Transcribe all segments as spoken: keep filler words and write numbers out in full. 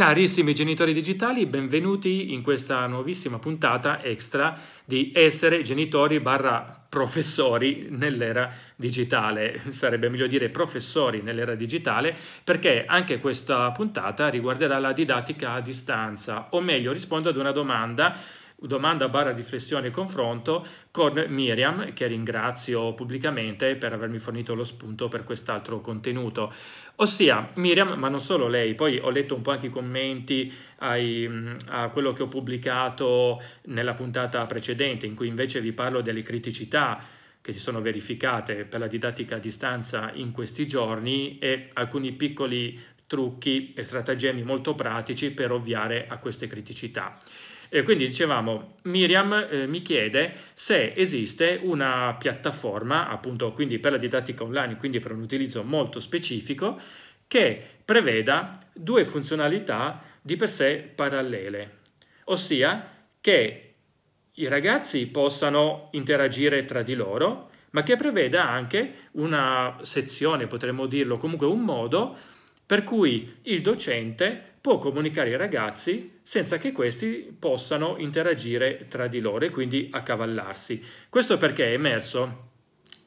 Carissimi genitori digitali, benvenuti in questa nuovissima puntata extra di essere genitori barra professori nell'era digitale. Sarebbe meglio dire professori nell'era digitale, perché anche questa puntata riguarderà la didattica a distanza, o meglio rispondo ad una domanda domanda barra riflessione e confronto con Miriam, che ringrazio pubblicamente per avermi fornito lo spunto per quest'altro contenuto. Ossia, Miriam, ma non solo lei, poi ho letto un po' anche i commenti ai, a quello che ho pubblicato nella puntata precedente, in cui invece vi parlo delle criticità che si sono verificate per la didattica a distanza in questi giorni e alcuni piccoli trucchi e stratagemmi molto pratici per ovviare a queste criticità. E quindi dicevamo, Miriam eh, mi chiede se esiste una piattaforma, appunto, quindi per la didattica online, quindi per un utilizzo molto specifico, che preveda due funzionalità di per sé parallele, ossia che i ragazzi possano interagire tra di loro, ma che preveda anche una sezione, potremmo dirlo, comunque un modo per cui il docente può comunicare ai ragazzi senza che questi possano interagire tra di loro e quindi accavallarsi. Questo perché è emerso,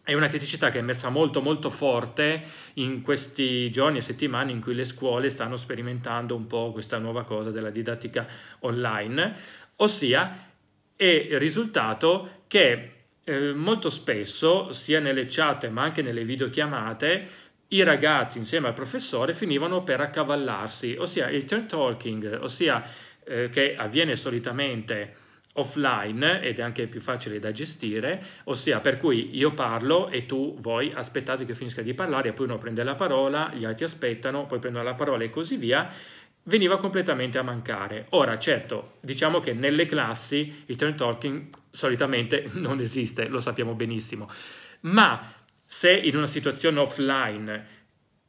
è una criticità che è emersa molto molto forte in questi giorni e settimane in cui le scuole stanno sperimentando un po' questa nuova cosa della didattica online, ossia è il risultato che eh, molto spesso, sia nelle chat ma anche nelle videochiamate, i ragazzi insieme al professore finivano per accavallarsi, ossia il turn talking, ossia eh, che avviene solitamente offline ed è anche più facile da gestire, ossia per cui io parlo e tu, voi, aspettate che finisca di parlare e poi uno prende la parola, gli altri aspettano, poi prendono la parola e così via, veniva completamente a mancare. Ora, certo, diciamo che nelle classi il turn talking solitamente non esiste, lo sappiamo benissimo, ma se in una situazione offline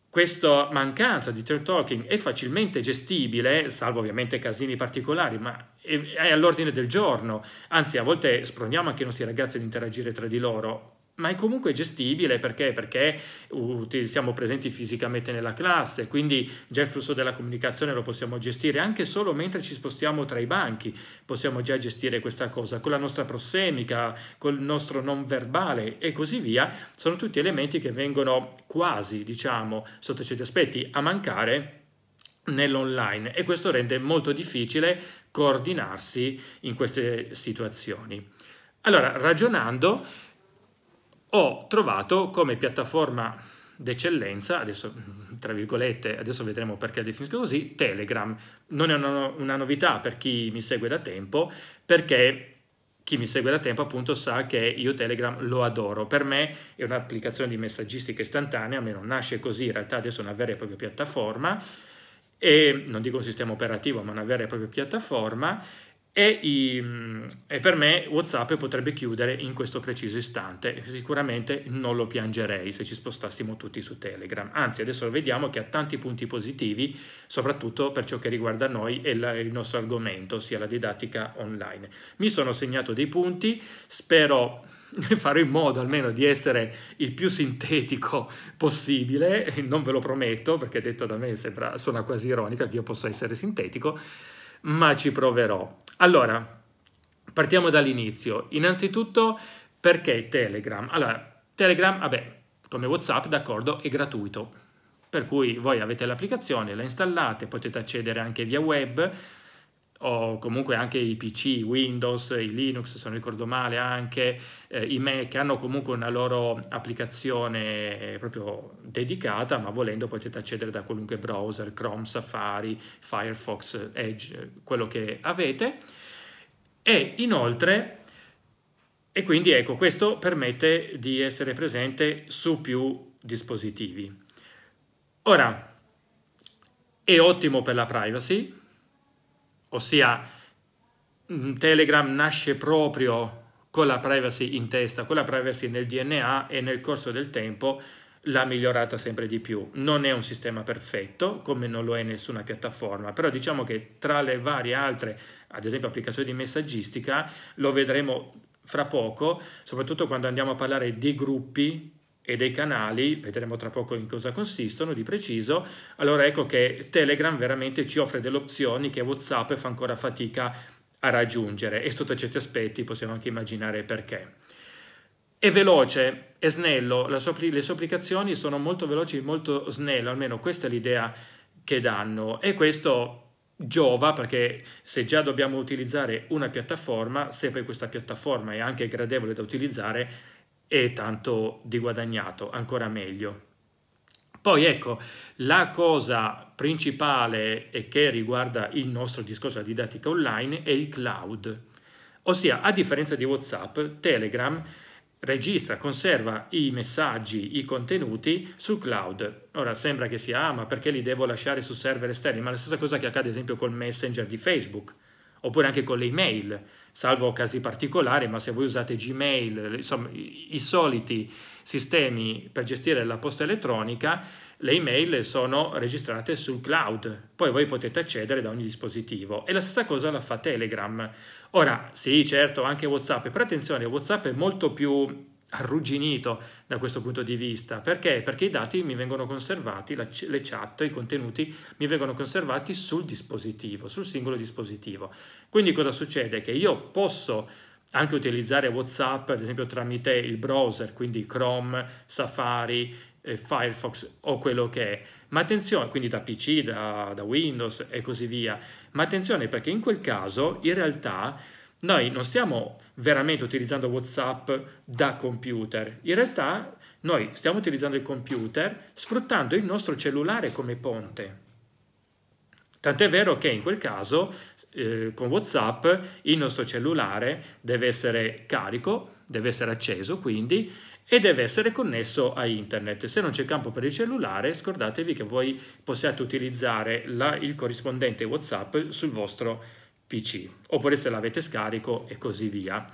questa mancanza di turn talking è facilmente gestibile, salvo ovviamente casini particolari, ma è all'ordine del giorno, anzi a volte sproniamo anche i nostri ragazzi ad interagire tra di loro, ma è comunque gestibile perché? Perché siamo presenti fisicamente nella classe, quindi già il flusso della comunicazione lo possiamo gestire anche solo mentre ci spostiamo tra i banchi, possiamo già gestire questa cosa con la nostra prossemica, col nostro non verbale e così via. Sono tutti elementi che vengono quasi, diciamo, sotto certi aspetti a mancare nell'online e questo rende molto difficile coordinarsi in queste situazioni. Allora, ragionando, ho trovato come piattaforma d'eccellenza, adesso tra virgolette, adesso vedremo perché la definisco così, Telegram. Non è una, una novità per chi mi segue da tempo, perché chi mi segue da tempo appunto sa che io Telegram lo adoro. Per me è un'applicazione di messaggistica istantanea, almeno nasce così, in realtà adesso è una vera e propria piattaforma, e non dico un sistema operativo, ma una vera e propria piattaforma, E, i, e per me WhatsApp potrebbe chiudere in questo preciso istante. Sicuramente non lo piangerei se ci spostassimo tutti su Telegram, anzi adesso vediamo che ha tanti punti positivi, soprattutto per ciò che riguarda noi e la, il nostro argomento, ossia la didattica online. Mi sono segnato dei punti, spero farò in modo almeno di essere il più sintetico possibile, non ve lo prometto perché detto da me sembra, suona quasi ironica che io possa essere sintetico, ma ci proverò. Allora, partiamo dall'inizio. Innanzitutto, perché Telegram? Allora, Telegram, vabbè, come WhatsApp, d'accordo, è gratuito, per cui voi avete l'applicazione, la installate, potete accedere anche via web, o comunque anche i P C, Windows, i Linux, se non ricordo male, anche eh, i Mac hanno comunque una loro applicazione proprio dedicata, ma volendo potete accedere da qualunque browser, Chrome, Safari, Firefox, Edge, quello che avete. E inoltre, e quindi ecco, questo permette di essere presente su più dispositivi. Ora, è ottimo per la privacy, ossia Telegram nasce proprio con la privacy in testa, con la privacy nel D N A e nel corso del tempo l'ha migliorata sempre di più. Non è un sistema perfetto, come non lo è nessuna piattaforma, però diciamo che tra le varie altre, ad esempio applicazioni di messaggistica, lo vedremo fra poco, soprattutto quando andiamo a parlare di gruppi e dei canali, vedremo tra poco in cosa consistono di preciso, allora ecco che Telegram veramente ci offre delle opzioni che WhatsApp fa ancora fatica a raggiungere, e sotto certi aspetti possiamo anche immaginare perché. È veloce, è snello, la sua, le sue applicazioni sono molto veloci, molto snelle, almeno questa è l'idea che danno, e questo giova perché se già dobbiamo utilizzare una piattaforma, se poi questa piattaforma è anche gradevole da utilizzare, è tanto di guadagnato, ancora meglio. Poi ecco, la cosa principale e che riguarda il nostro discorso della didattica online è il cloud, ossia a differenza di WhatsApp, Telegram registra, conserva i messaggi, i contenuti sul cloud. Ora sembra che sia, ah, ma perché li devo lasciare su server esterni? Ma la stessa cosa che accade ad esempio col Messenger di Facebook, oppure anche con le email, salvo casi particolari, ma se voi usate Gmail, insomma i soliti sistemi per gestire la posta elettronica, le email sono registrate sul cloud, poi voi potete accedere da ogni dispositivo, e la stessa cosa la fa Telegram. Ora sì, certo, anche WhatsApp, però attenzione, WhatsApp è molto più arrugginito da questo punto di vista. Perché? Perché i dati mi vengono conservati, la, le chat, i contenuti mi vengono conservati sul dispositivo, sul singolo dispositivo. Quindi cosa succede? Che io posso anche utilizzare WhatsApp, ad esempio tramite il browser, quindi Chrome, Safari, eh, Firefox o quello che è. Ma attenzione, quindi da P C, da, da Windows e così via. Ma attenzione, perché in quel caso in realtà noi non stiamo veramente utilizzando WhatsApp da computer, in realtà noi stiamo utilizzando il computer sfruttando il nostro cellulare come ponte. Tant'è vero che in quel caso eh, con WhatsApp il nostro cellulare deve essere carico, deve essere acceso quindi, e deve essere connesso a internet. Se non c'è campo per il cellulare, scordatevi che voi possiate utilizzare la, il corrispondente WhatsApp sul vostro P C, oppure se l'avete scarico e così via.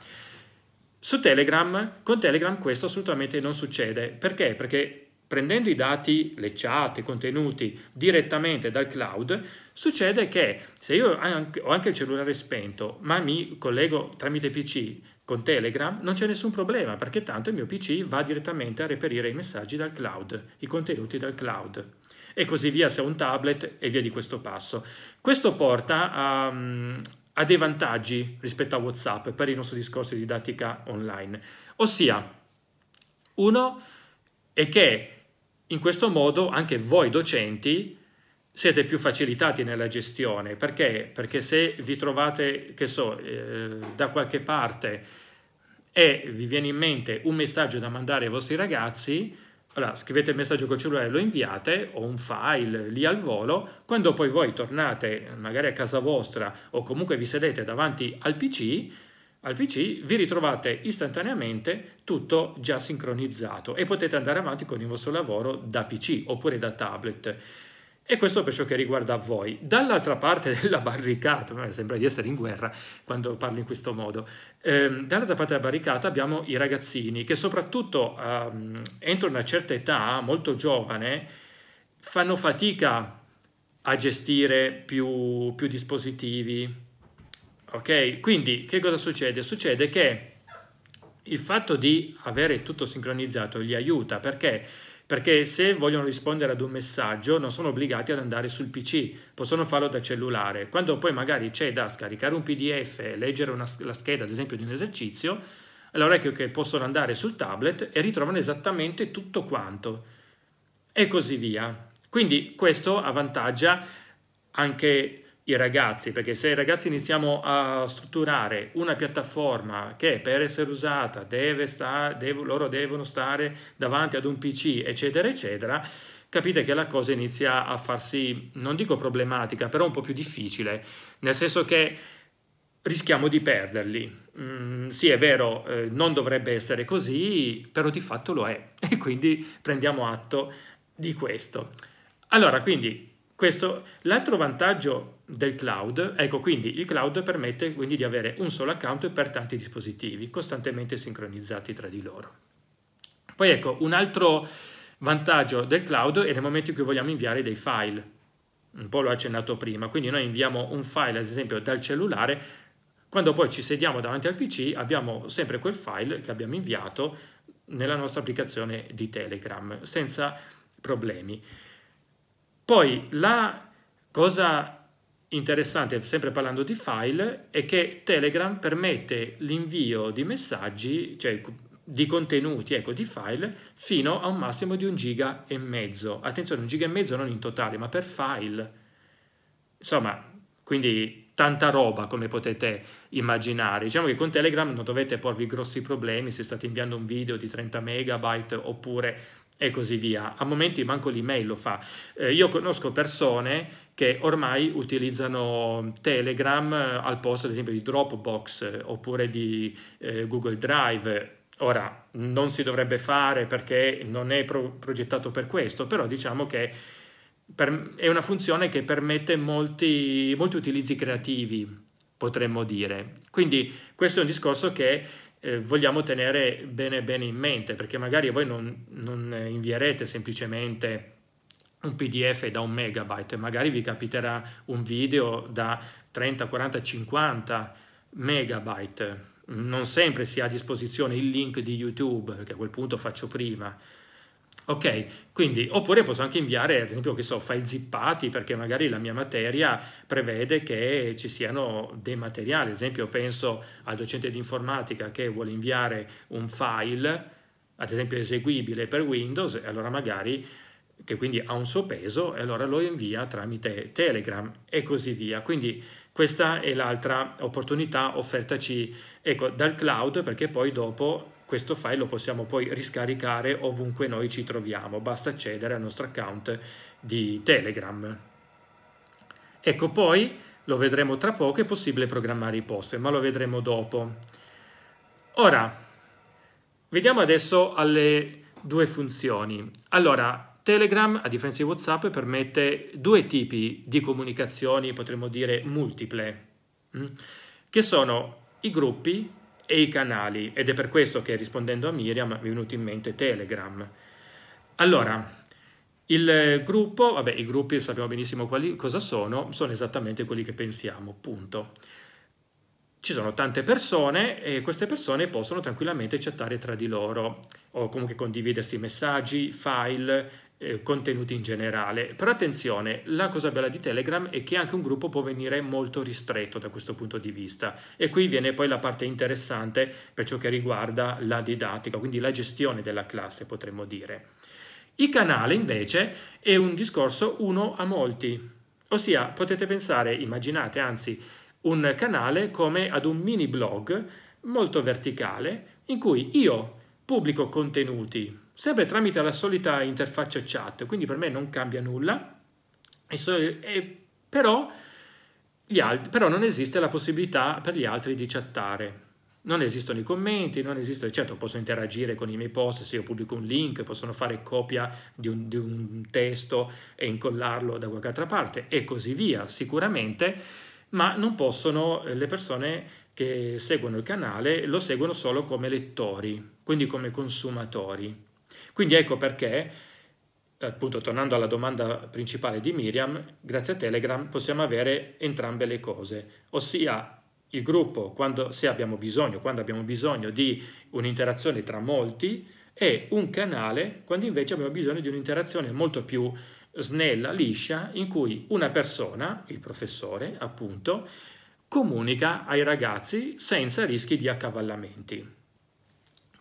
Su Telegram, con Telegram questo assolutamente non succede. Perché? Perché prendendo i dati, le chat, i contenuti direttamente dal cloud, succede che se io ho anche il cellulare spento, ma mi collego tramite P C con Telegram, non c'è nessun problema, perché tanto il mio P C va direttamente a reperire i messaggi dal cloud, i contenuti dal cloud. E così via, se ho un tablet e via di questo passo. Questo porta a, a dei vantaggi rispetto a WhatsApp per il nostro discorso di didattica online. Ossia, uno è che in questo modo anche voi docenti siete più facilitati nella gestione. Perché? Perché se vi trovate, che so, eh, da qualche parte e vi viene in mente un messaggio da mandare ai vostri ragazzi, allora scrivete il messaggio col cellulare, lo inviate, o un file lì al volo, quando poi voi tornate magari a casa vostra o comunque vi sedete davanti al P C, al P C vi ritrovate istantaneamente tutto già sincronizzato e potete andare avanti con il vostro lavoro da P C oppure da tablet. E questo per ciò che riguarda voi. Dall'altra parte della barricata, sembra di essere in guerra quando parlo in questo modo, ehm, dall'altra parte della barricata abbiamo i ragazzini che soprattutto ehm, entro una certa età, molto giovane, fanno fatica a gestire più, più dispositivi. Ok? Quindi che cosa succede? Succede che il fatto di avere tutto sincronizzato gli aiuta, perché perché se vogliono rispondere ad un messaggio non sono obbligati ad andare sul P C, possono farlo da cellulare. Quando poi magari c'è da scaricare un P D F, leggere una, la scheda ad esempio di un esercizio, allora è che possono andare sul tablet e ritrovano esattamente tutto quanto e così via. Quindi questo avvantaggia anche i ragazzi, perché se i ragazzi iniziamo a strutturare una piattaforma che per essere usata deve sta, devo, loro devono stare davanti ad un P C eccetera eccetera, capite che la cosa inizia a farsi, non dico problematica, però un po' più difficile, nel senso che rischiamo di perderli. Mm, sì, è vero, eh, non dovrebbe essere così, però di fatto lo è, e quindi prendiamo atto di questo. Allora, quindi questo, l'altro vantaggio del cloud, ecco, quindi il cloud permette quindi di avere un solo account per tanti dispositivi costantemente sincronizzati tra di loro. Poi ecco, un altro vantaggio del cloud è nel momento in cui vogliamo inviare dei file, un po' l'ho accennato prima, quindi noi inviamo un file ad esempio dal cellulare, quando poi ci sediamo davanti al P C abbiamo sempre quel file che abbiamo inviato nella nostra applicazione di Telegram senza problemi. Poi la cosa interessante, sempre parlando di file, è che Telegram permette l'invio di messaggi, cioè di contenuti, ecco, di file, fino a un massimo di un giga e mezzo. Attenzione, un giga e mezzo non in totale, ma per file. Insomma, quindi tanta roba, come potete immaginare. Diciamo che con Telegram non dovete porvi grossi problemi se state inviando un video di trenta megabyte oppure... e così via. A momenti manco l'email lo fa. Eh, io conosco persone che ormai utilizzano Telegram al posto ad esempio di Dropbox oppure di eh, Google Drive. Ora non si dovrebbe fare perché non è pro- progettato per questo, però diciamo che per, è una funzione che permette molti, molti utilizzi creativi, potremmo dire. Quindi questo è un discorso che Eh, vogliamo tenere bene bene in mente, perché magari voi non, non invierete semplicemente un P D F da un megabyte, magari vi capiterà un video da trenta, quaranta, cinquanta megabyte. Non sempre si ha a disposizione il link di YouTube, che a quel punto faccio prima. Ok, quindi oppure posso anche inviare, ad esempio, che so, file zippati, perché magari la mia materia prevede che ci siano dei materiali. Ad esempio, penso al docente di informatica che vuole inviare un file, ad esempio eseguibile per Windows, e allora magari, che quindi ha un suo peso, e allora lo invia tramite Telegram e così via. Quindi questa è l'altra opportunità offertaci, ecco, dal cloud, perché poi dopo questo file lo possiamo poi riscaricare ovunque noi ci troviamo, basta accedere al nostro account di Telegram. Ecco, poi lo vedremo tra poco, è possibile programmare i post, ma lo vedremo dopo. Ora, vediamo adesso alle due funzioni. Allora, Telegram, a differenza di WhatsApp, permette due tipi di comunicazioni, potremmo dire multiple, che sono i gruppi e i canali, ed è per questo che, rispondendo a Miriam, mi è venuto in mente Telegram. Allora, il gruppo, vabbè, i gruppi sappiamo benissimo quali, cosa sono, sono esattamente quelli che pensiamo, punto. Ci sono tante persone e queste persone possono tranquillamente chattare tra di loro o comunque condividersi messaggi, file, eh, contenuti in generale. Però attenzione, la cosa bella di Telegram è che anche un gruppo può venire molto ristretto da questo punto di vista, e qui viene poi la parte interessante per ciò che riguarda la didattica, quindi la gestione della classe, potremmo dire. Il canale invece è un discorso uno a molti, ossia potete pensare, immaginate anzi, un canale come ad un mini blog molto verticale in cui io pubblico contenuti sempre tramite la solita interfaccia chat, quindi per me non cambia nulla, e so, e però, gli alt- però non esiste la possibilità per gli altri di chattare, non esistono i commenti, non esiste, certo posso interagire con i miei post, se io pubblico un link possono fare copia di un, di un testo e incollarlo da qualche altra parte e così via sicuramente, ma non possono, le persone che seguono il canale lo seguono solo come lettori, quindi come consumatori. Quindi ecco perché, appunto tornando alla domanda principale di Miriam, grazie a Telegram possiamo avere entrambe le cose, ossia il gruppo quando, se abbiamo bisogno, quando abbiamo bisogno di un'interazione tra molti, e un canale quando invece abbiamo bisogno di un'interazione molto più snella, liscia, in cui una persona, il professore appunto, comunica ai ragazzi senza rischi di accavallamenti.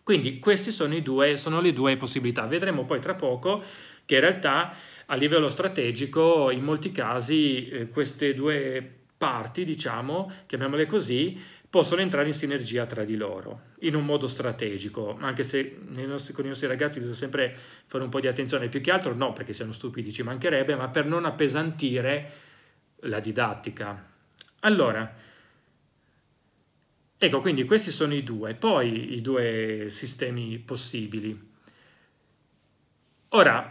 Quindi queste sono, i due, sono le due possibilità. Vedremo poi tra poco che in realtà a livello strategico in molti casi eh, queste due parti, diciamo, chiamiamole così, possono entrare in sinergia tra di loro in un modo strategico, anche se nei nostri, con i nostri ragazzi bisogna sempre fare un po' di attenzione, più che altro non perché siano stupidi, ci mancherebbe, ma per non appesantire la didattica. Allora, ecco, quindi questi sono i due, poi i due sistemi possibili. Ora,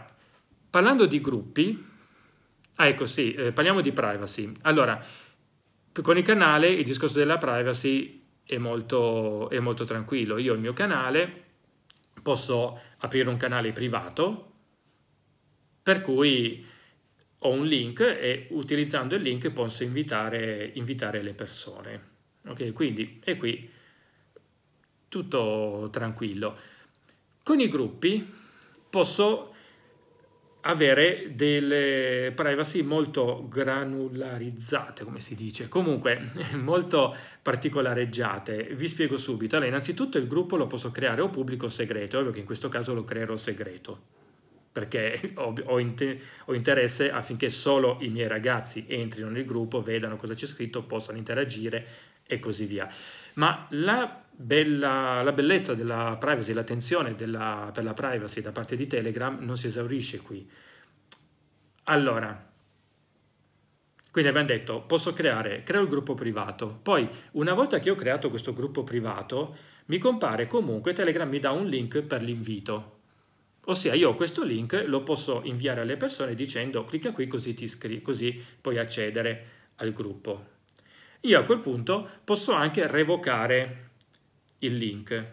parlando di gruppi, ah, ecco sì, eh, parliamo di privacy. Allora, con il canale il discorso della privacy è molto, è molto tranquillo. Io il mio canale posso aprire un canale privato per cui ho un link e utilizzando il link posso invitare, invitare le persone. Ok, quindi è qui tutto tranquillo. Con i gruppi posso avere delle privacy molto granularizzate, come si dice, comunque molto particolareggiate. Vi spiego subito. Allora, innanzitutto il gruppo lo posso creare o pubblico o segreto. È ovvio che in questo caso lo creerò segreto, perché ho, ho, inter- ho interesse affinché solo i miei ragazzi entrino nel gruppo, vedano cosa c'è scritto, possano interagire e così via. Ma la, bella, la bellezza della privacy, l'attenzione della, per la privacy da parte di Telegram non si esaurisce qui. Allora, quindi abbiamo detto, posso creare, creo il gruppo privato, poi una volta che ho creato questo gruppo privato, mi compare comunque, Telegram mi dà un link per l'invito. Ossia, io questo link lo posso inviare alle persone dicendo clicca qui così ti iscrivi, così puoi accedere al gruppo. Io a quel punto posso anche revocare il link.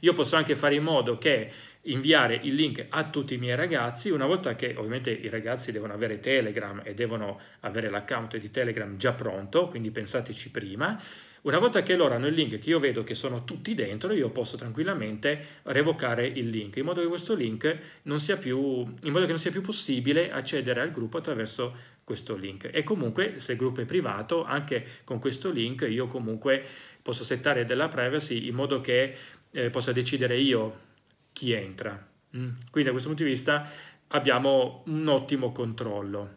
Io posso anche fare in modo che inviare il link a tutti i miei ragazzi, una volta che ovviamente i ragazzi devono avere Telegram e devono avere l'account di Telegram già pronto, quindi pensateci prima. Una volta che loro hanno il link, che io vedo che sono tutti dentro, io posso tranquillamente revocare il link, in modo che questo link non sia più, in modo che non sia più possibile accedere al gruppo attraverso questo link. E comunque, se il gruppo è privato, anche con questo link io comunque posso settare della privacy in modo che eh, possa decidere io chi entra. Mm. Quindi da questo punto di vista abbiamo un ottimo controllo.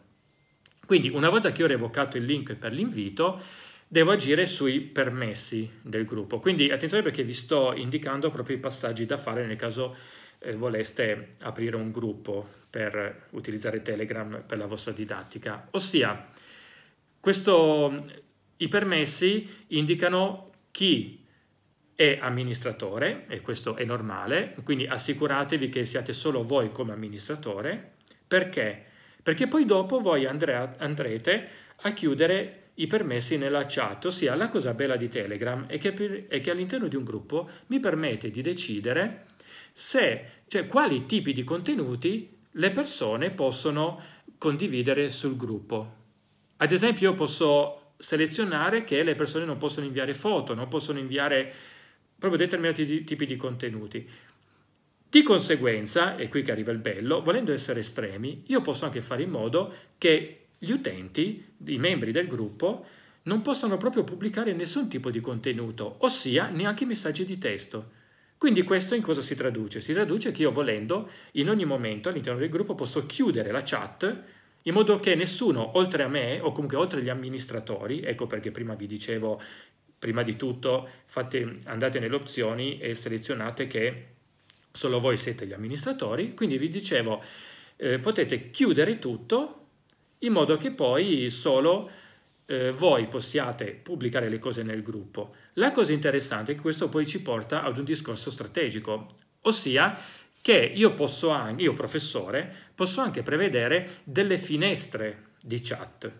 Quindi una volta che ho revocato il link per l'invito, devo agire sui permessi del gruppo. Quindi attenzione, perché vi sto indicando proprio i passaggi da fare nel caso eh, voleste aprire un gruppo per utilizzare Telegram per la vostra didattica. Ossia, questo, i permessi indicano chi è amministratore, e questo è normale, quindi assicuratevi che siate solo voi come amministratore. Perché? Perché poi dopo voi andre- andrete a chiudere i permessi nella chat, ossia la cosa bella di Telegram è che, per, è che all'interno di un gruppo mi permette di decidere se, cioè, quali tipi di contenuti le persone possono condividere sul gruppo. Ad esempio, io posso selezionare che le persone non possono inviare foto, non possono inviare proprio determinati tipi di contenuti. Di conseguenza, è qui che arriva il bello, volendo essere estremi, io posso anche fare in modo che gli utenti, i membri del gruppo, non possono proprio pubblicare nessun tipo di contenuto, ossia neanche messaggi di testo. Quindi questo in cosa si traduce? Si traduce che io, volendo, in ogni momento all'interno del gruppo posso chiudere la chat in modo che nessuno, oltre a me o comunque oltre agli amministratori, ecco perché prima vi dicevo, prima di tutto fate, andate nelle opzioni e selezionate che solo voi siete gli amministratori, quindi vi dicevo, eh, potete chiudere tutto, in modo che poi solo eh, voi possiate pubblicare le cose nel gruppo. La cosa interessante è che questo poi ci porta ad un discorso strategico, ossia che io posso anche, io professore, posso anche prevedere delle finestre di chat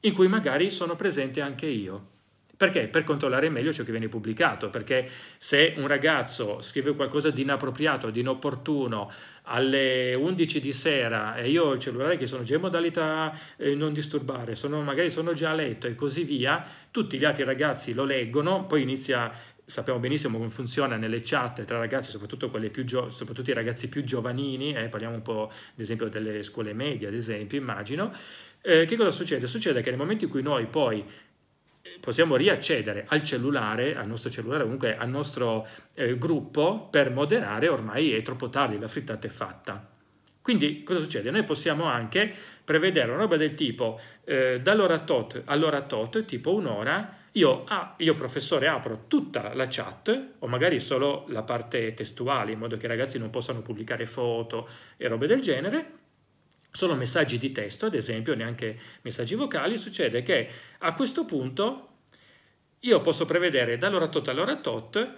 in cui magari sono presente anche io. Perché? Per controllare meglio ciò che viene pubblicato, perché se un ragazzo scrive qualcosa di inappropriato, di inopportuno alle undici di sera e io ho il cellulare che sono già in modalità eh, non disturbare, sono, magari sono già a letto e così via, tutti gli altri ragazzi lo leggono, poi inizia, sappiamo benissimo come funziona nelle chat tra ragazzi, soprattutto, quelle più gio- soprattutto i ragazzi più giovanini, eh, parliamo un po' ad esempio delle scuole medie, ad esempio, immagino, eh, che cosa succede? Succede che nel momento in cui noi poi possiamo riaccedere al cellulare, al nostro cellulare, comunque al nostro eh, gruppo per moderare, ormai è troppo tardi, la frittata è fatta. Quindi cosa succede? Noi possiamo anche prevedere una roba del tipo eh, dall'ora tot all'ora tot, tipo un'ora, io, ah, io professore apro tutta la chat o magari solo la parte testuale in modo che i ragazzi non possano pubblicare foto e robe del genere. Solo messaggi di testo, ad esempio, neanche messaggi vocali. Succede che a questo punto io posso prevedere dall'ora tot all'ora tot,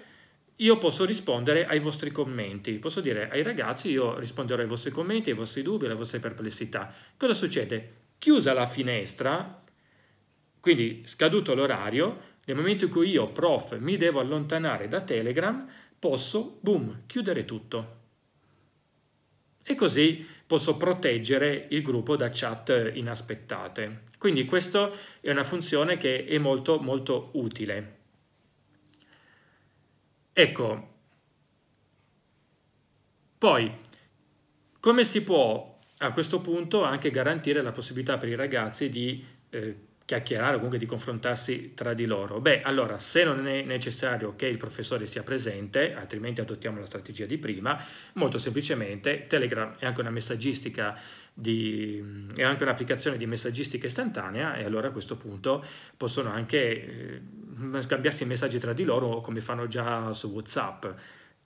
io posso rispondere ai vostri commenti, posso dire ai ragazzi io risponderò ai vostri commenti, ai vostri dubbi, alle vostre perplessità. Cosa succede? Chiusa la finestra, quindi scaduto l'orario, nel momento in cui io, prof, mi devo allontanare da Telegram, posso, boom, chiudere tutto. E così posso proteggere il gruppo da chat inaspettate. Quindi questa è una funzione che è molto molto utile. Ecco, Poi, come si può a questo punto anche garantire la possibilità per i ragazzi di eh, chiacchierare o comunque di confrontarsi tra di loro? Beh, allora, se non è necessario che il professore sia presente, altrimenti adottiamo la strategia di prima, molto semplicemente Telegram è anche una messaggistica di, è anche un'applicazione di messaggistica istantanea, e allora a questo punto possono anche eh, scambiarsi messaggi tra di loro come fanno già su WhatsApp,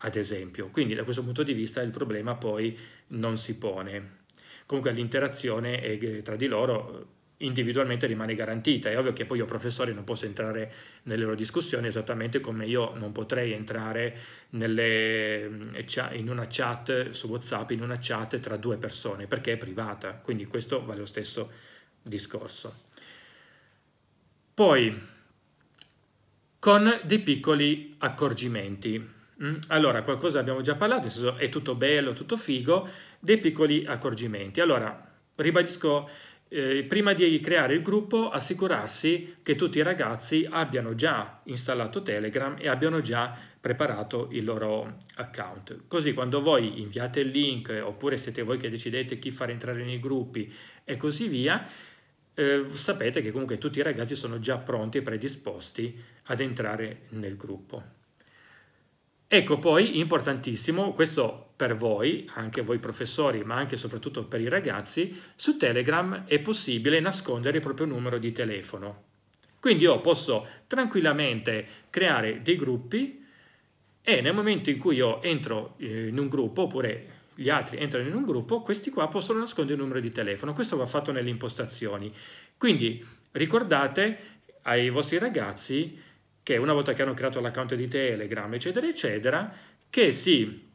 ad esempio. Quindi da questo punto di vista il problema poi non si pone. Comunque l'interazione è, tra di loro individualmente rimane garantita. È ovvio che poi io professore non posso entrare nelle loro discussioni, esattamente come io non potrei entrare nelle, in una chat su WhatsApp, in una chat tra due persone, perché è privata, quindi questo vale lo stesso discorso. Poi, con dei piccoli accorgimenti. Allora, qualcosa abbiamo già parlato, nel senso è tutto bello, tutto figo, dei piccoli accorgimenti. Allora, ribadisco, Eh, prima di creare il gruppo, assicurarsi che tutti i ragazzi abbiano già installato Telegram e abbiano già preparato il loro account. Così quando voi inviate il link, oppure siete voi che decidete chi far entrare nei gruppi e così via, eh, sapete che comunque tutti i ragazzi sono già pronti e predisposti ad entrare nel gruppo. Ecco, poi importantissimo, questo per voi, anche voi professori, ma anche e soprattutto per i ragazzi, su Telegram è possibile nascondere il proprio numero di telefono. Quindi io posso tranquillamente creare dei gruppi e nel momento in cui io entro in un gruppo, oppure gli altri entrano in un gruppo, questi qua possono nascondere il numero di telefono. Questo va fatto nelle impostazioni. Quindi ricordate ai vostri ragazzi che una volta che hanno creato l'account di Telegram, eccetera, eccetera, che si...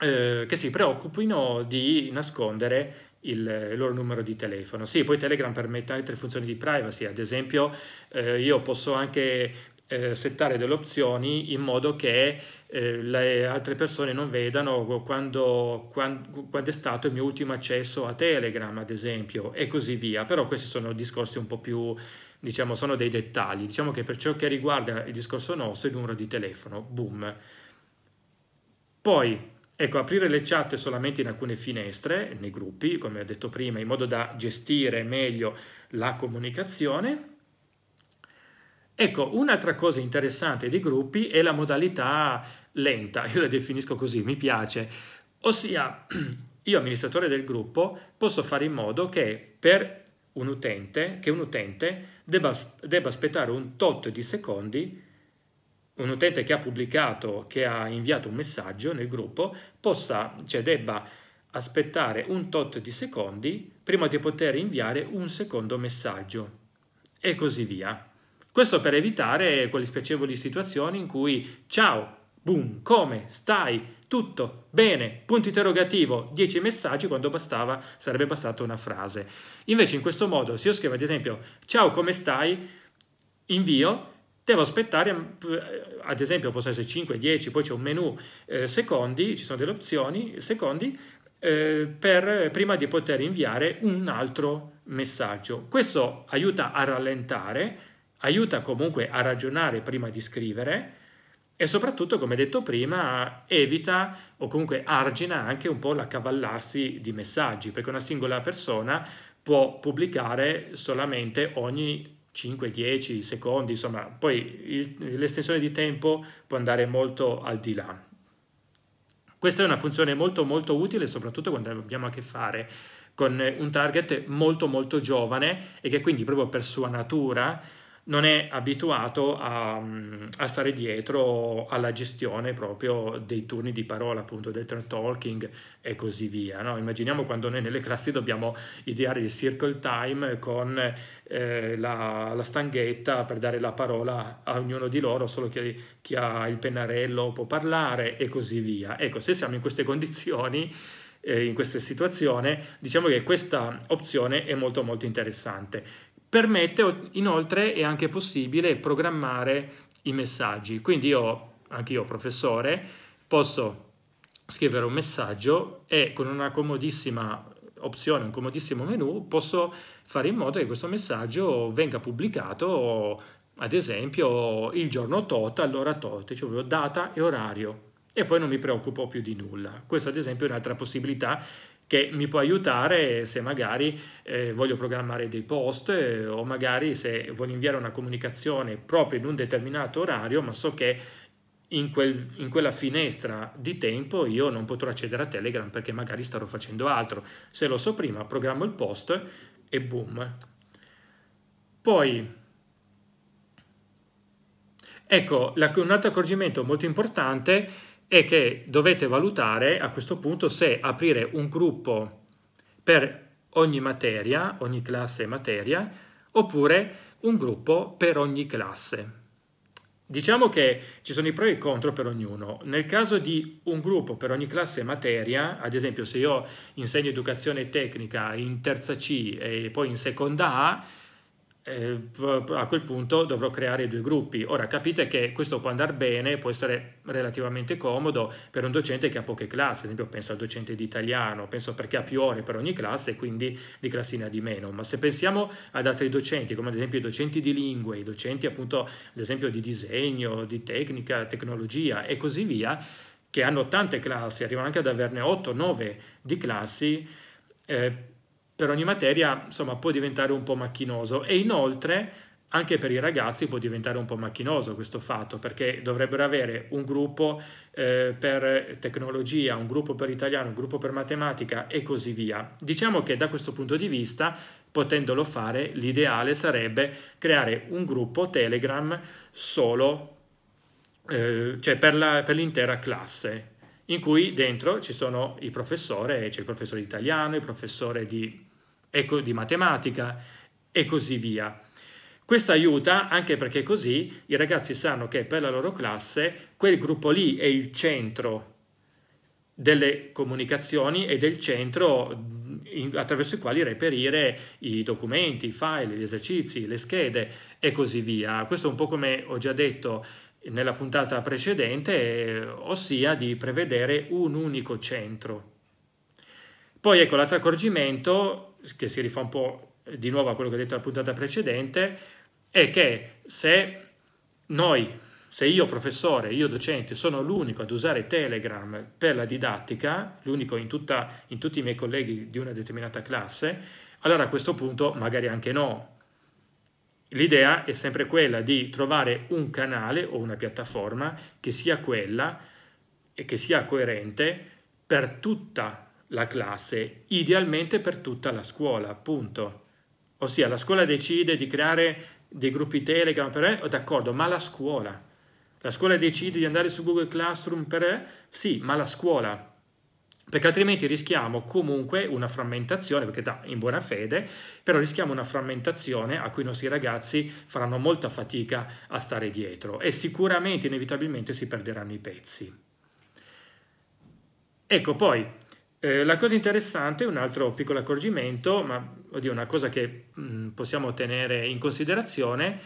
che si preoccupino di nascondere il loro numero di telefono. Sì, poi Telegram permette altre funzioni di privacy, ad esempio eh, io posso anche eh, settare delle opzioni in modo che eh, le altre persone non vedano quando, quando, quando è stato il mio ultimo accesso a Telegram, ad esempio, e così via. Però questi sono discorsi un po' più, diciamo, sono dei dettagli. Diciamo che per ciò che riguarda il discorso nostro, il numero di telefono, boom. Poi, ecco, aprire le chat solamente in alcune finestre, nei gruppi, come ho detto prima, in modo da gestire meglio la comunicazione. Ecco, un'altra cosa interessante dei gruppi è la modalità lenta, io la definisco così, mi piace. Ossia, io amministratore del gruppo posso fare in modo che per un utente, che un utente debba, debba aspettare un tot di secondi, un utente che ha pubblicato, che ha inviato un messaggio nel gruppo, possa, cioè debba aspettare un tot di secondi prima di poter inviare un secondo messaggio e così via. Questo per evitare quelle spiacevoli situazioni in cui ciao, boom, come stai, tutto, bene, punto interrogativo, dieci messaggi, quando bastava, sarebbe bastata una frase. Invece in questo modo, se io scrivo ad esempio ciao, come stai, invio, devo aspettare, ad esempio possono essere cinque, dieci, poi c'è un menu eh, secondi, ci sono delle opzioni secondi, eh, per, prima di poter inviare un altro messaggio. Questo aiuta a rallentare, aiuta comunque a ragionare prima di scrivere e soprattutto, come detto prima, evita o comunque argina anche un po' l'accavallarsi di messaggi, perché una singola persona può pubblicare solamente ogni cinque dieci secondi, insomma, poi il, l'estensione di tempo può andare molto al di là. Questa è una funzione molto molto utile, soprattutto quando abbiamo a che fare con un target molto molto giovane e che quindi proprio per sua natura non è abituato a, a stare dietro alla gestione proprio dei turni di parola, appunto del turn talking e così via, no? Immaginiamo quando noi nelle classi dobbiamo ideare il circle time con eh, la, la stanghetta per dare la parola a ognuno di loro, solo chi, chi ha il pennarello può parlare e così via. Ecco, se siamo in queste condizioni, eh, in questa situazione, diciamo che questa opzione è molto molto interessante. Permette inoltre, è anche possibile programmare i messaggi, quindi io, anche io professore, posso scrivere un messaggio e con una comodissima opzione, un comodissimo menu, posso fare in modo che questo messaggio venga pubblicato, ad esempio, il giorno tot, all'ora tot, cioè data e orario e poi non mi preoccupo più di nulla. Questo ad esempio è un'altra possibilità che mi può aiutare se magari eh, voglio programmare dei post eh, o magari se voglio inviare una comunicazione proprio in un determinato orario, ma so che in, quel, in quella finestra di tempo io non potrò accedere a Telegram perché magari starò facendo altro. Se lo so prima, programmo il post e boom. Poi, ecco, la, un altro accorgimento molto importante è che dovete valutare a questo punto se aprire un gruppo per ogni materia, ogni classe e materia, oppure un gruppo per ogni classe. Diciamo che ci sono i pro e i contro per ognuno. Nel caso di un gruppo per ogni classe e materia, ad esempio se io insegno educazione tecnica in terza C e poi in seconda A, Eh, a quel punto dovrò creare due gruppi. Ora capite che questo può andare bene, può essere relativamente comodo per un docente che ha poche classi, ad esempio penso al docente di italiano, penso perché ha più ore per ogni classe e quindi di classi ne ha di meno, ma se pensiamo ad altri docenti come ad esempio i docenti di lingue, i docenti appunto ad esempio di disegno, di tecnica, tecnologia e così via, che hanno tante classi, arrivano anche ad averne otto nove di classi, eh, per ogni materia, insomma, può diventare un po' macchinoso. E inoltre anche per i ragazzi può diventare un po' macchinoso questo fatto, perché dovrebbero avere un gruppo eh, per tecnologia, un gruppo per italiano, un gruppo per matematica e così via. Diciamo che da questo punto di vista, potendolo fare, l'ideale sarebbe creare un gruppo Telegram solo, eh, cioè per, la, per l'intera classe, in cui dentro ci sono i professori, c'è il professore di italiano, il professore di Ecco, di matematica e così via. Questo aiuta anche perché così i ragazzi sanno che per la loro classe quel gruppo lì è il centro delle comunicazioni ed è il centro attraverso i quali reperire i documenti, i file, gli esercizi, le schede e così via. Questo è un po' come ho già detto nella puntata precedente, ossia di prevedere un unico centro. Poi ecco l'altro accorgimento, che si rifà un po' di nuovo a quello che ho detto nella puntata precedente, è che se noi, se io professore, io docente, sono l'unico ad usare Telegram per la didattica, l'unico in, tutta, in tutti i miei colleghi di una determinata classe, allora a questo punto magari anche no. L'idea è sempre quella di trovare un canale o una piattaforma che sia quella e che sia coerente per tutta la classe, idealmente per tutta la scuola, punto. Ossia la scuola decide di creare dei gruppi Telegram per, d'accordo, ma la scuola? La scuola decide di andare su Google Classroom per, sì, ma la scuola? Perché altrimenti rischiamo comunque una frammentazione, perché da, in buona fede, però rischiamo una frammentazione a cui i nostri ragazzi faranno molta fatica a stare dietro e sicuramente, inevitabilmente, si perderanno i pezzi. Ecco, poi la cosa interessante, un altro piccolo accorgimento, ma oddio, una cosa che mh, possiamo tenere in considerazione,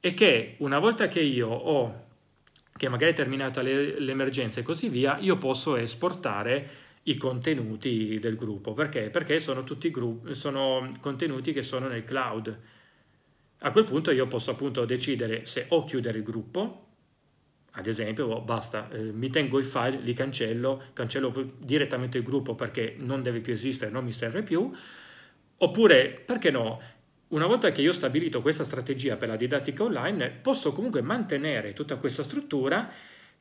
è che una volta che io ho, che magari è terminata le, l'emergenza e così via, io posso esportare i contenuti del gruppo. Perché? Perché sono tutti gruppi, sono contenuti che sono nel cloud. A quel punto io posso appunto decidere se o chiudere il gruppo, ad esempio, oh, basta, eh, mi tengo i file, li cancello, cancello direttamente il gruppo perché non deve più esistere, non mi serve più, oppure, perché no, una volta che io ho stabilito questa strategia per la didattica online, posso comunque mantenere tutta questa struttura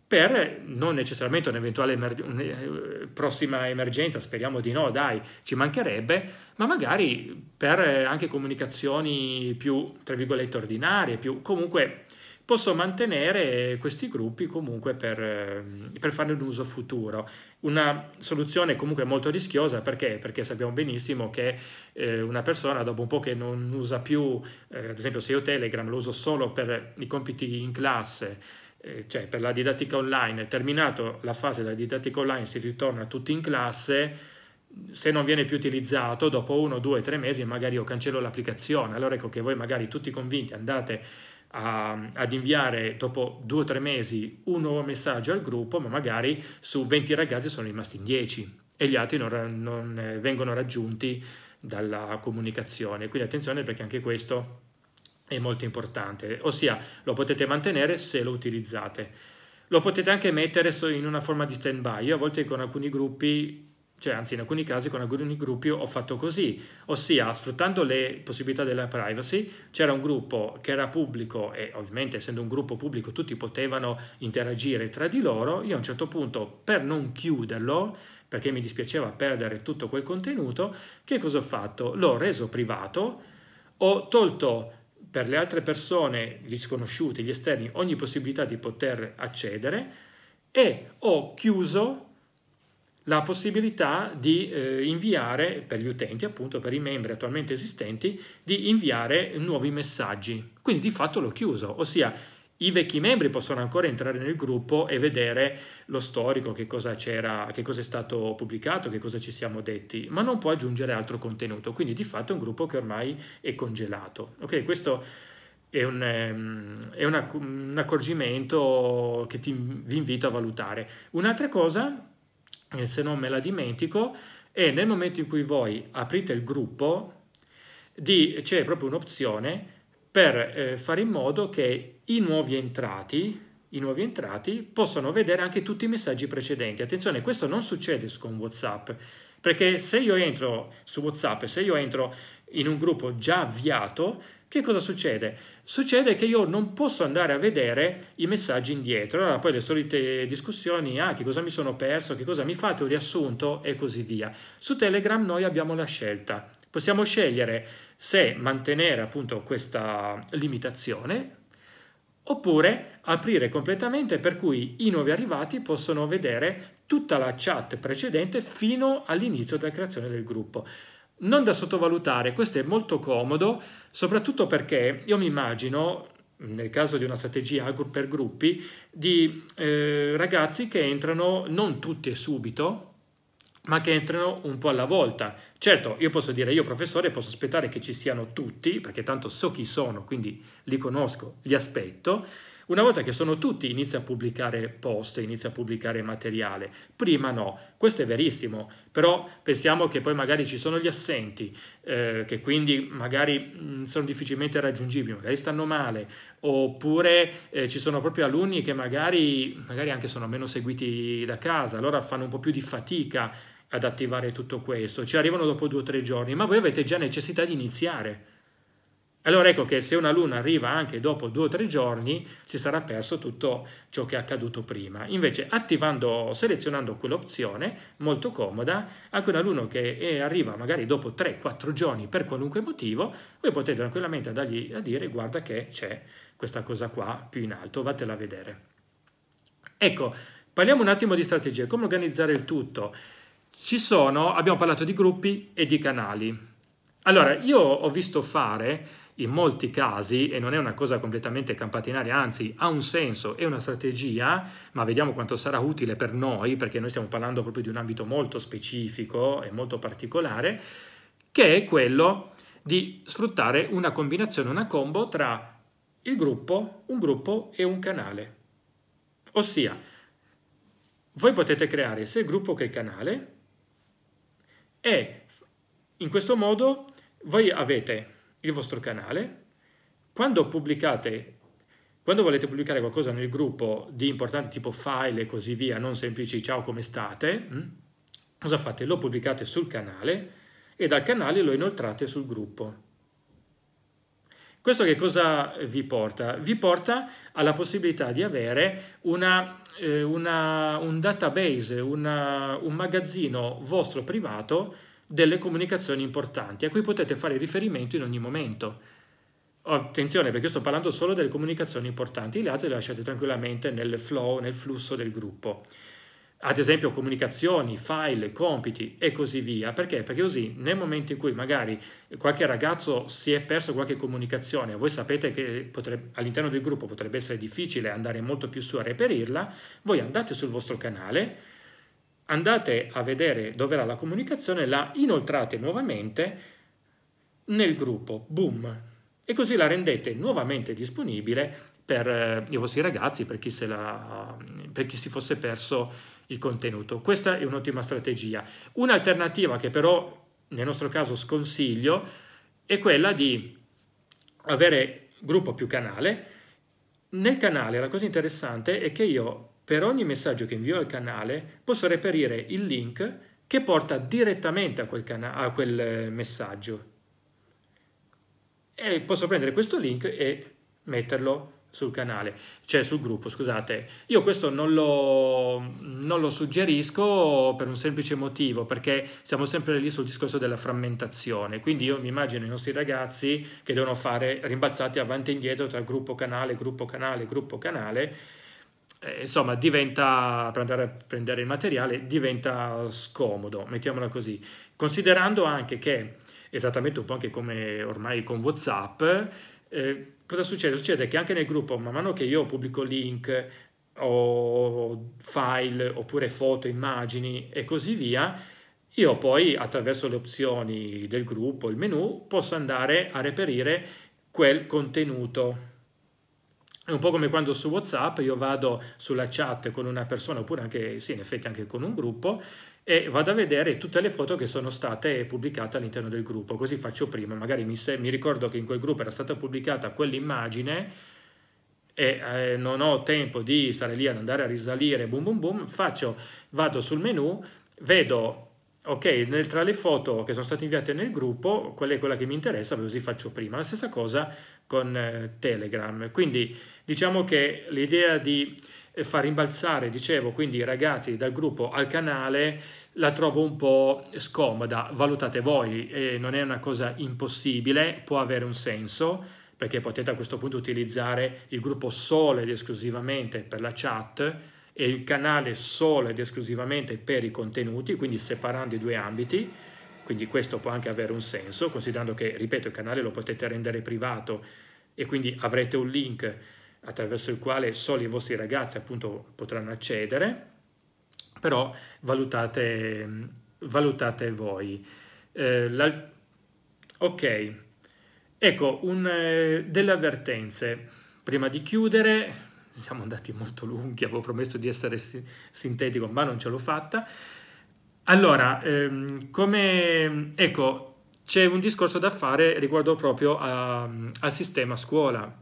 per non necessariamente un'eventuale emer- prossima emergenza, speriamo di no, dai, ci mancherebbe, ma magari per anche comunicazioni più, tra virgolette, ordinarie, più comunque posso mantenere questi gruppi comunque per, per farne un uso futuro. Una soluzione comunque molto rischiosa, perché? Perché sappiamo benissimo che eh, una persona dopo un po' che non usa più, eh, ad esempio se io Telegram lo uso solo per i compiti in classe, eh, cioè per la didattica online, terminato la fase della didattica online si ritorna tutti in classe, se non viene più utilizzato dopo uno, due, tre mesi magari io cancello l'applicazione. Allora ecco che voi magari tutti convinti andate A, ad inviare dopo due o tre mesi un nuovo messaggio al gruppo, ma magari su venti ragazzi sono rimasti in dieci e gli altri non, non vengono raggiunti dalla comunicazione. Quindi attenzione, perché anche questo è molto importante, ossia lo potete mantenere se lo utilizzate. Lo potete anche mettere in una forma di stand-by. Io a volte con alcuni gruppi, cioè anzi in alcuni casi con alcuni gruppi ho fatto così, ossia sfruttando le possibilità della privacy c'era un gruppo che era pubblico e ovviamente essendo un gruppo pubblico tutti potevano interagire tra di loro. Io a un certo punto, per non chiuderlo, perché mi dispiaceva perdere tutto quel contenuto, che cosa ho fatto? L'ho reso privato, ho tolto per le altre persone, gli sconosciuti, gli esterni, ogni possibilità di poter accedere e ho chiuso la possibilità di eh, inviare, per gli utenti appunto, per i membri attualmente esistenti, di inviare nuovi messaggi. Quindi di fatto l'ho chiuso, ossia i vecchi membri possono ancora entrare nel gruppo e vedere lo storico, che cosa c'era, che cosa è stato pubblicato, che cosa ci siamo detti, ma non può aggiungere altro contenuto, quindi di fatto è un gruppo che ormai è congelato. Ok, questo è un, è una, un accorgimento che ti, vi invito a valutare. Un'altra cosa, se non me la dimentico, è nel momento in cui voi aprite il gruppo, di, c'è proprio un'opzione per eh, fare in modo che i nuovi entrati i nuovi entrati possano vedere anche tutti i messaggi precedenti. Attenzione, questo non succede con WhatsApp, perché se io entro su WhatsApp, se io entro in un gruppo già avviato, che cosa succede? Succede che io non posso andare a vedere i messaggi indietro. Allora poi le solite discussioni, ah, che cosa mi sono perso, che cosa mi fate, un riassunto e così via. Su Telegram noi abbiamo la scelta, possiamo scegliere se mantenere appunto questa limitazione oppure aprire completamente, per cui i nuovi arrivati possono vedere tutta la chat precedente fino all'inizio della creazione del gruppo. Non da sottovalutare, questo è molto comodo, soprattutto perché io mi immagino, nel caso di una strategia per gruppi, di eh, ragazzi che entrano non tutti e subito, ma che entrano un po' alla volta. Certo, io posso dire, io professore posso aspettare che ci siano tutti, perché tanto so chi sono, quindi li conosco, li aspetto. Una volta che sono tutti, inizia a pubblicare post, inizia a pubblicare materiale. Prima no, questo è verissimo, però pensiamo che poi magari ci sono gli assenti, eh, che quindi magari mh, sono difficilmente raggiungibili, magari stanno male, oppure eh, ci sono proprio alunni che magari, magari anche sono meno seguiti da casa, allora fanno un po' più di fatica ad attivare tutto questo. Ci arrivano dopo due o tre giorni, ma voi avete già necessità di iniziare. Allora ecco che se un alunno arriva anche dopo due o tre giorni si sarà perso tutto ciò che è accaduto prima. Invece attivando, selezionando quell'opzione molto comoda, anche un alunno che è, arriva magari dopo tre quattro giorni per qualunque motivo, voi potete tranquillamente andargli a dire guarda che c'è questa cosa qua più in alto, vatela a vedere. Ecco, parliamo un attimo di strategie, come organizzare il tutto. Ci sono, abbiamo parlato di gruppi e di canali. Allora, io ho visto fare in molti casi, e non è una cosa completamente campata in aria, anzi ha un senso, è una strategia, ma vediamo quanto sarà utile per noi, perché noi stiamo parlando proprio di un ambito molto specifico e molto particolare, che è quello di sfruttare una combinazione, una combo tra il gruppo, un gruppo e un canale. Ossia, voi potete creare sia il gruppo che il canale e in questo modo voi avete il vostro canale. Quando pubblicate, quando volete pubblicare qualcosa nel gruppo di importante tipo file e così via, non semplici ciao come state, cosa fate? Lo pubblicate sul canale e dal canale lo inoltrate sul gruppo. Questo che cosa vi porta? Vi porta alla possibilità di avere una, eh, una, un database, una, un magazzino vostro privato delle comunicazioni importanti a cui potete fare riferimento in ogni momento. Attenzione, perché sto parlando solo delle comunicazioni importanti, le altre le lasciate tranquillamente nel flow, nel flusso del gruppo. Ad esempio comunicazioni, file, compiti e così via. Perché? Perché così nel momento in cui magari qualche ragazzo si è perso qualche comunicazione, voi sapete che potrebbe, all'interno del gruppo potrebbe essere difficile andare molto più su a reperirla, voi andate sul vostro canale, andate a vedere dove era la comunicazione, la inoltrate nuovamente nel gruppo, boom, e così la rendete nuovamente disponibile per i vostri ragazzi, per chi, se la, per chi si fosse perso il contenuto. Questa è un'ottima strategia. Un'alternativa che però nel nostro caso sconsiglio è quella di avere gruppo più canale. Nel canale la cosa interessante è che io per ogni messaggio che invio al canale posso reperire il link che porta direttamente a quel, cana- a quel messaggio, e posso prendere questo link e metterlo sul canale, cioè sul gruppo, scusate. Io questo non lo, non lo suggerisco per un semplice motivo, perché siamo sempre lì sul discorso della frammentazione. Quindi io mi immagino i nostri ragazzi che devono fare rimbalzati avanti e indietro tra gruppo canale, gruppo canale, gruppo canale, eh, insomma diventa, per andare a prendere il materiale, diventa scomodo, mettiamola così, considerando anche che, esattamente un po' anche come ormai con WhatsApp, eh, cosa succede? Succede che anche nel gruppo, man mano che io pubblico link o file oppure foto, immagini e così via, io poi attraverso le opzioni del gruppo, il menu, posso andare a reperire quel contenuto. È un po' come quando su WhatsApp io vado sulla chat con una persona, oppure anche, sì, in effetti anche con un gruppo, e vado a vedere tutte le foto che sono state pubblicate all'interno del gruppo. Così faccio prima, magari mi, se, mi ricordo che in quel gruppo era stata pubblicata quell'immagine e eh, non ho tempo di stare lì ad andare a risalire, boom boom boom, faccio, vado sul menu, vedo, ok, nel, tra le foto che sono state inviate nel gruppo, quella è quella che mi interessa, così faccio prima. La stessa cosa con eh, Telegram. Quindi diciamo che l'idea di far rimbalzare, dicevo, quindi i ragazzi dal gruppo al canale la trovo un po' scomoda. Valutate voi, eh, non è una cosa impossibile, può avere un senso, perché potete a questo punto utilizzare il gruppo solo ed esclusivamente per la chat e il canale solo ed esclusivamente per i contenuti, quindi separando i due ambiti. Quindi questo può anche avere un senso, considerando che, ripeto, il canale lo potete rendere privato e quindi avrete un link attraverso il quale solo i vostri ragazzi appunto potranno accedere. Però valutate, valutate voi. Eh, la, ok, ecco, un, eh, delle avvertenze. Prima di chiudere, siamo andati molto lunghi, avevo promesso di essere si, sintetico, ma non ce l'ho fatta. Allora, ehm, come, ecco, c'è un discorso da fare riguardo proprio a, al sistema scuola.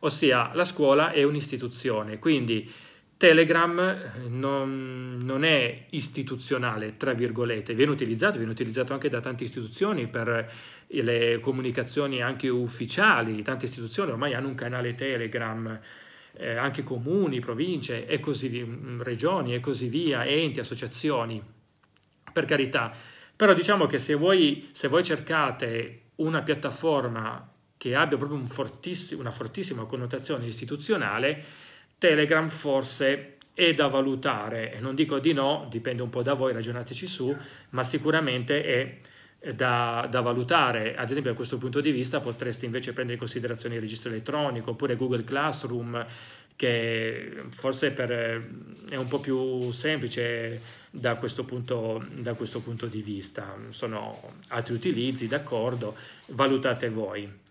Ossia, la scuola è un'istituzione, quindi Telegram non, non è istituzionale, tra virgolette, viene utilizzato, viene utilizzato anche da tante istituzioni per le comunicazioni anche ufficiali. Tante istituzioni ormai hanno un canale Telegram, eh, anche comuni, province, e così via, regioni e così via, enti, associazioni, per carità. Però diciamo che se voi, se voi cercate una piattaforma che abbia proprio un fortissimo, una fortissima connotazione istituzionale, Telegram forse è da valutare, e non dico di no, dipende un po' da voi, ragionateci su, ma sicuramente è da, da valutare. Ad esempio, da questo punto di vista potreste invece prendere in considerazione il registro elettronico, oppure Google Classroom, che forse per, è un po' più semplice da questo punto, da questo punto di vista. Sono altri utilizzi, d'accordo, valutate voi.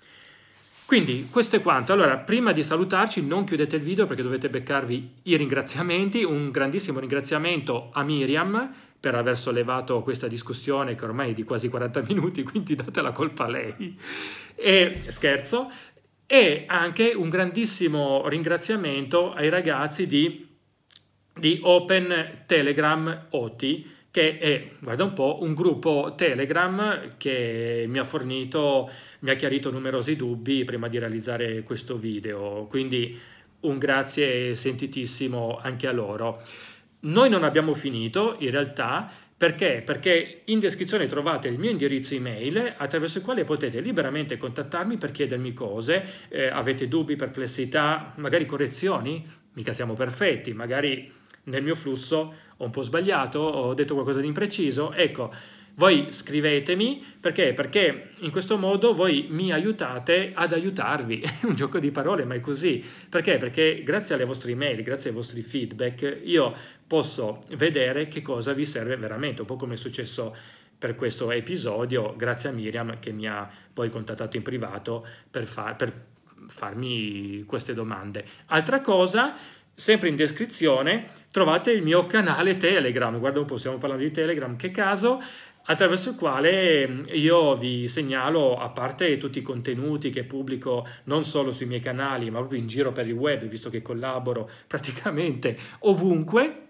Quindi questo è quanto. Allora, prima di salutarci, non chiudete il video perché dovete beccarvi i ringraziamenti. Un grandissimo ringraziamento a Miriam per aver sollevato questa discussione, che ormai è di quasi quaranta minuti, quindi date la colpa a lei. E scherzo. E anche un grandissimo ringraziamento ai ragazzi di, di Open Telegram O T I, che è, guarda un po', un gruppo Telegram che mi ha fornito, mi ha chiarito numerosi dubbi prima di realizzare questo video, quindi un grazie sentitissimo anche a loro. Noi non abbiamo finito, in realtà, perché? Perché in descrizione trovate il mio indirizzo email attraverso il quale potete liberamente contattarmi per chiedermi cose, eh, avete dubbi, perplessità, magari correzioni, mica siamo perfetti, magari nel mio flusso ho un po' sbagliato, ho detto qualcosa di impreciso. Ecco, voi scrivetemi, perché? Perché in questo modo voi mi aiutate ad aiutarvi. È un gioco di parole, ma è così. Perché? Perché grazie alle vostre email, grazie ai vostri feedback, io posso vedere che cosa vi serve veramente, un po' come è successo per questo episodio, grazie a Miriam che mi ha poi contattato in privato per, far, per farmi queste domande. Altra cosa, sempre in descrizione trovate il mio canale Telegram, guarda un po', stiamo parlando di Telegram, che caso, attraverso il quale io vi segnalo, a parte tutti i contenuti che pubblico non solo sui miei canali ma proprio in giro per il web, visto che collaboro praticamente ovunque,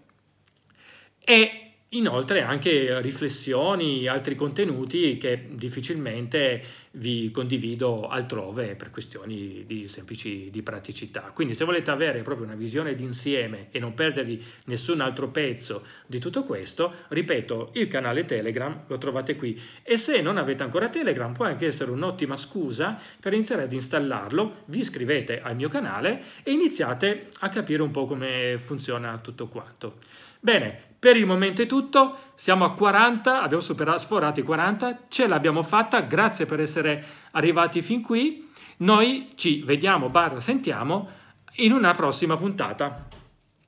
e inoltre anche riflessioni, altri contenuti che difficilmente vi condivido altrove per questioni di semplici di praticità. Quindi se volete avere proprio una visione d'insieme e non perdervi nessun altro pezzo di tutto questo, ripeto, il canale Telegram lo trovate qui, e se non avete ancora Telegram può anche essere un'ottima scusa per iniziare ad installarlo. Vi iscrivete al mio canale e iniziate a capire un po' come funziona tutto quanto. Bene, per il momento è tutto, siamo a quaranta, abbiamo superato, sforato i quaranta, ce l'abbiamo fatta, grazie per essere arrivati fin qui, noi ci vediamo, barra sentiamo, in una prossima puntata.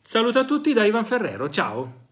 Saluto a tutti da Ivan Ferrero, ciao!